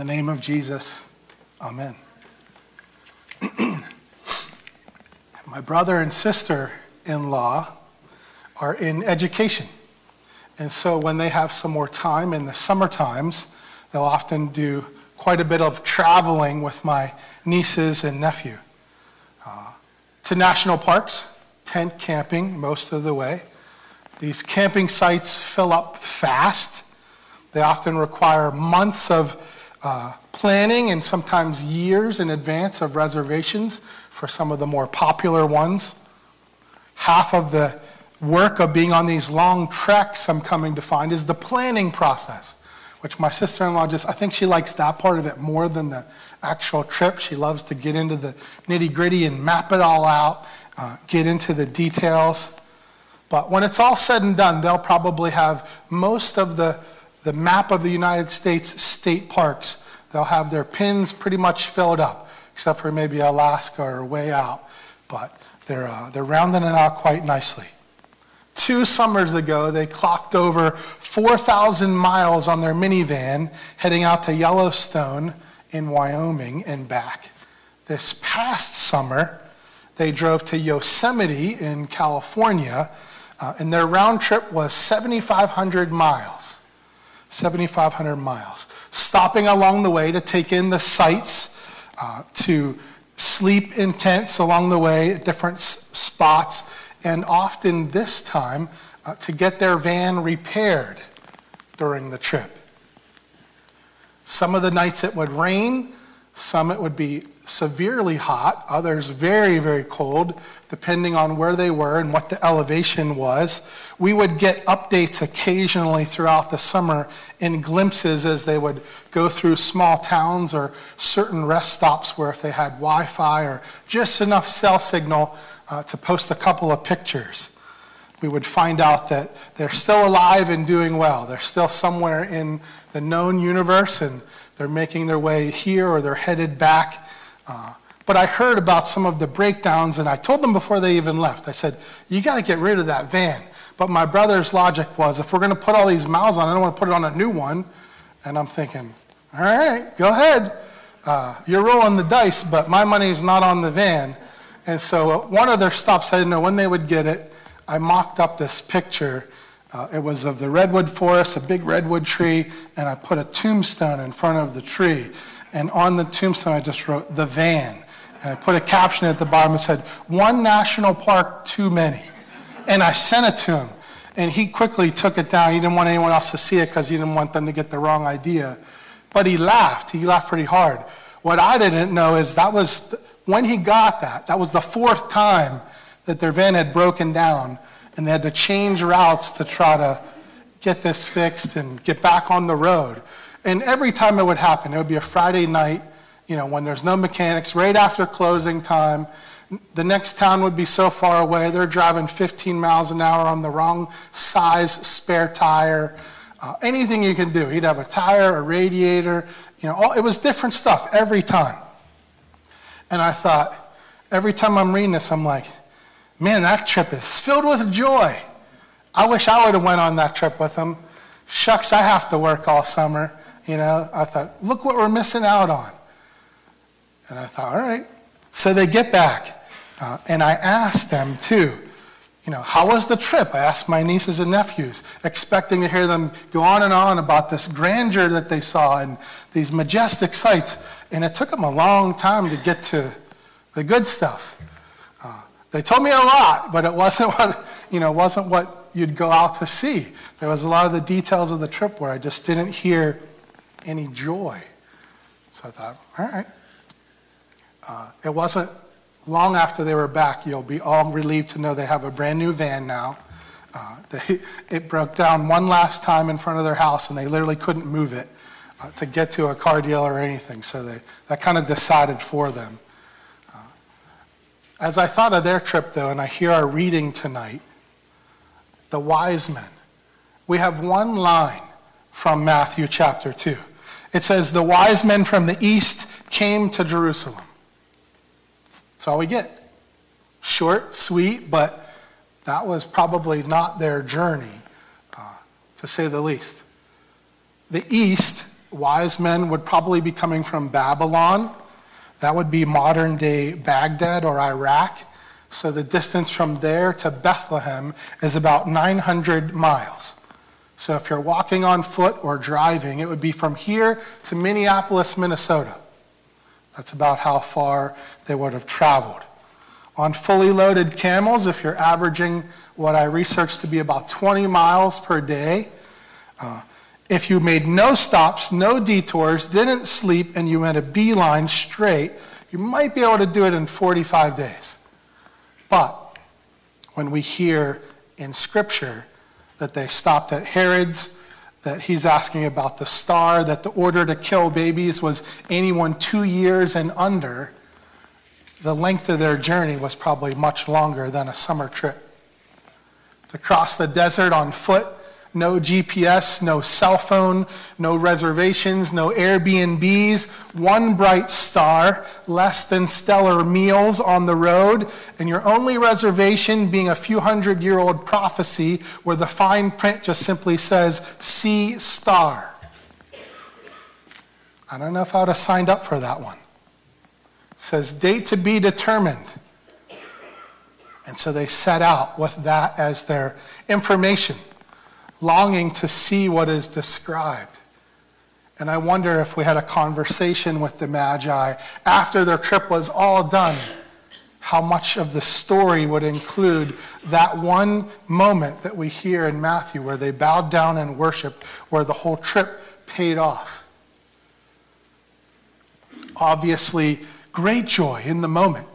In the name of Jesus, amen. My brother and sister-in-law are in education. And so when they have some more time in the summer times, they'll often do quite a bit of traveling with my nieces and nephew. To national parks, tent camping most of the way. These camping sites fill up fast. They often require months of planning and sometimes years in advance of reservations for some of the more popular ones. Half of the work of being on these long treks, I'm coming to find, is the planning process, which my sister-in-law I think she likes that part of it more than the actual trip. She loves to get into the nitty-gritty and map it all out, get into the details. But when it's all said and done, they'll probably have most of the map of the United States state parks. They'll have their pins pretty much filled up, except for maybe Alaska or way out. But they're rounding it out quite nicely. 2 summers ago, they clocked over 4,000 miles on their minivan, heading out to Yellowstone in Wyoming and back. This past summer, they drove to Yosemite in California, and their round trip was 7,500 miles. 7,500 miles. Stopping along the way to take in the sights, to sleep in tents along the way at different spots, and often this time to get their van repaired during the trip. Some of the nights it would rain, some it would be severely hot, others very, very cold, depending on where they were and what the elevation was. We would get updates occasionally throughout the summer in glimpses as they would go through small towns or certain rest stops where if they had Wi-Fi or just enough cell signal to post a couple of pictures. We would find out that they're still alive and doing well. They're still somewhere in the known universe and they're making their way here or they're headed back. But I heard about some of the breakdowns and I told them before they even left. I said, you gotta get rid of that van. But my brother's logic was, if we're gonna put all these miles on, I don't wanna put it on a new one. And I'm thinking, all right, go ahead. You're rolling the dice, but my money's not on the van. And so at one of their stops, I didn't know when they would get it. I mocked up this picture. It was of the redwood forest, a big redwood tree, and I put a tombstone in front of the tree. And on the tombstone, I just wrote, the van. And I put a caption at the bottom that said, 1 national park, too many. And I sent it to him. And he quickly took it down. He didn't want anyone else to see it because he didn't want them to get the wrong idea. But he laughed. He laughed pretty hard. What I didn't know is that was, when he got that was the 4th time that their van had broken down. And they had to change routes to try to get this fixed and get back on the road. And every time it would happen, it would be a Friday night, you know, when there's no mechanics, right after closing time. The next town would be so far away, they're driving 15 miles an hour on the wrong size spare tire. Anything you can do. He'd have a tire, a radiator, you know, it was different stuff every time. And I thought, every time I'm reading this, I'm like, man, that trip is filled with joy. I wish I would have went on that trip with them. Shucks, I have to work all summer. You know, I thought, look what we're missing out on. And I thought, all right. So they get back. And I asked them, too, you know, how was the trip? I asked my nieces and nephews, expecting to hear them go on and on about this grandeur that they saw and these majestic sights. And it took them a long time to get to the good stuff. They told me a lot, but it wasn't what, you know, wasn't what you'd go out to see. There was a lot of the details of the trip where I just didn't hear any joy. So I thought, all right. It wasn't long after they were back. You'll be all relieved to know they have a brand new van now. It broke down one last time in front of their house, and they literally couldn't move it to get to a car dealer or anything. So that kind of decided for them. As I thought of their trip, though, and I hear our reading tonight, the wise men, we have one line from Matthew chapter 2. It says, the wise men from the east came to Jerusalem. That's all we get. Short, sweet, but that was probably not their journey, to say the least. The east wise men would probably be coming from Babylon. That would be modern-day Baghdad or Iraq. So the distance from there to Bethlehem is about 900 miles. So if you're walking on foot or driving, it would be from here to Minneapolis, Minnesota. That's about how far they would have traveled. On fully loaded camels, if you're averaging what I researched to be about 20 miles per day, if you made no stops, no detours, didn't sleep, and you went a beeline straight, you might be able to do it in 45 days. But when we hear in Scripture that they stopped at Herod's, that he's asking about the star, that the order to kill babies was anyone 2 years and under, the length of their journey was probably much longer than a summer trip. To cross the desert on foot, no GPS, no cell phone, no reservations, no Airbnbs, one bright star, less than stellar meals on the road, and your only reservation being a few hundred-year-old prophecy where the fine print just simply says, "See star." I don't know if I would have signed up for that one. It says, date to be determined. And so they set out with that as their information, longing to see what is described. And I wonder if we had a conversation with the Magi after their trip was all done, how much of the story would include that one moment that we hear in Matthew where they bowed down and worshiped, where the whole trip paid off. Obviously, great joy in the moment,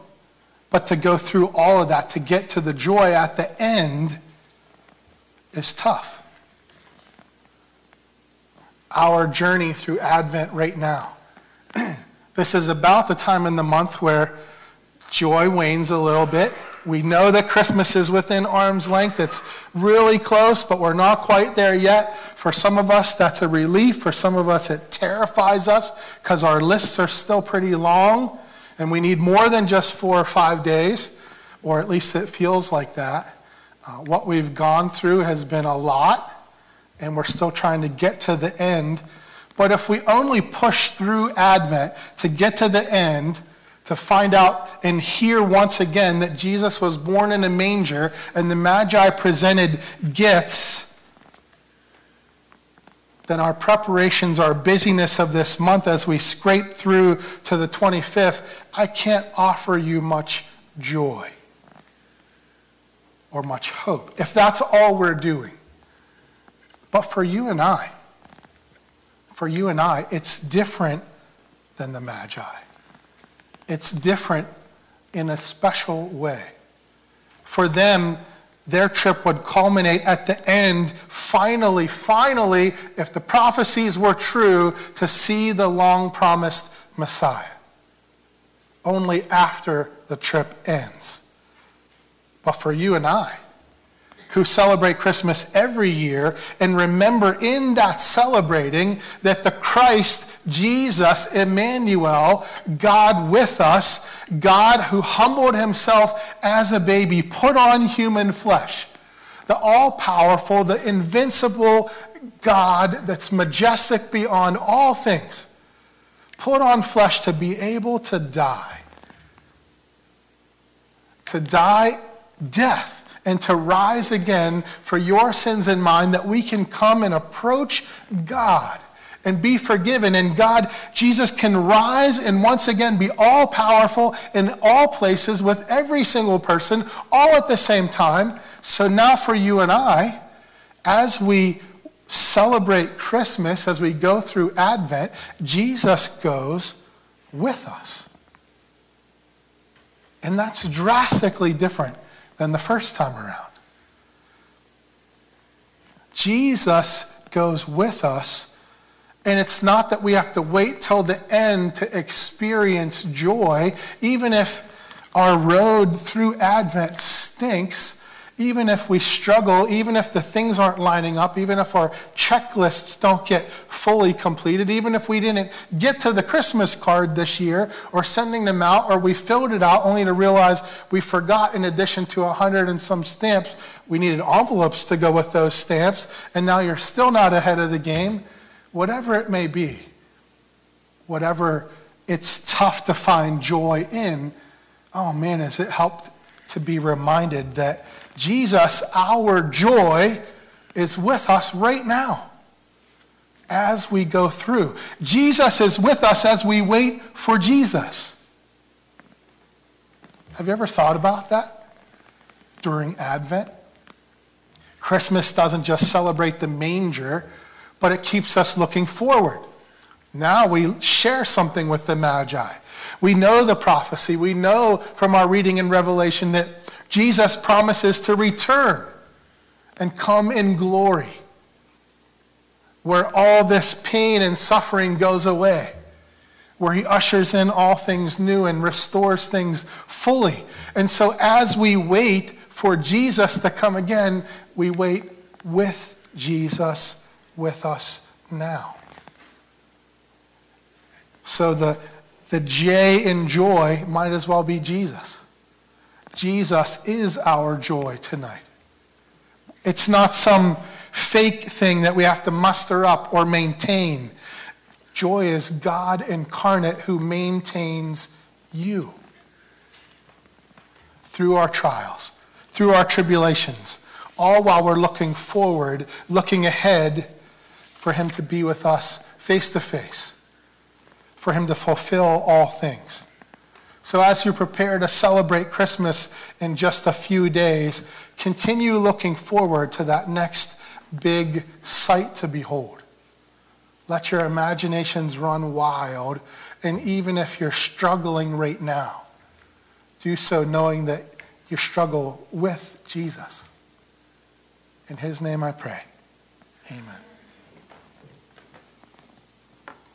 but to go through all of that to get to the joy at the end is tough. Our journey through Advent right now. This is about the time in the month where joy wanes a little bit. We know that Christmas is within arm's length. It's really close, but we're not quite there yet. For some of us, that's a relief. For some of us, it terrifies us because our lists are still pretty long, and we need more than just 4 or 5 days, or at least it feels like that. What we've gone through has been a lot, and we're still trying to get to the end. But if we only push through Advent to get to the end, to find out and hear once again that Jesus was born in a manger and the Magi presented gifts, then our preparations, our busyness of this month as we scrape through to the 25th, I can't offer you much joy or much hope, if that's all we're doing. But for you and I, it's different than the Magi. It's different in a special way. For them, their trip would culminate at the end, finally, if the prophecies were true, to see the long-promised Messiah. Only after the trip ends. But for you and I, who celebrate Christmas every year and remember in that celebrating that the Christ, Jesus, Emmanuel, God with us, God who humbled himself as a baby, put on human flesh, the all-powerful, the invincible God that's majestic beyond all things, put on flesh to be able to die death, and to rise again for your sins and mine, that we can come and approach God and be forgiven. And God, Jesus, can rise and once again be all-powerful in all places with every single person, all at the same time. So now for you and I, as we celebrate Christmas, as we go through Advent, Jesus goes with us. And that's drastically different than the first time around. Jesus goes with us, and it's not that we have to wait till the end to experience joy, even if our road through Advent stinks, even if we struggle, even if the things aren't lining up, even if our checklists don't get fully completed, even if we didn't get to the Christmas card this year or sending them out, or we filled it out only to realize we forgot, in addition to 100 and some stamps, we needed envelopes to go with those stamps, and now you're still not ahead of the game. whatever it may be, whatever it's tough to find joy in, oh man, has it helped to be reminded that Jesus, our joy, is with us right now as we go through. Jesus is with us as we wait for Jesus. Have you ever thought about that during Advent? Christmas doesn't just celebrate the manger, but it keeps us looking forward. Now we share something with the Magi. We know the prophecy. We know from our reading in Revelation that Jesus promises to return and come in glory, where all this pain and suffering goes away, where he ushers in all things new and restores things fully. And so as we wait for Jesus to come again, we wait with Jesus with us now. So the J in joy might as well be Jesus. Jesus is our joy tonight. It's not some fake thing that we have to muster up or maintain. Joy is God incarnate who maintains you through our trials, through our tribulations, all while we're looking forward, looking ahead for him to be with us face to face, for him to fulfill all things. So as you prepare to celebrate Christmas in just a few days, continue looking forward to that next big sight to behold. Let your imaginations run wild, and even if you're struggling right now, do so knowing that you struggle with Jesus. In his name I pray, amen.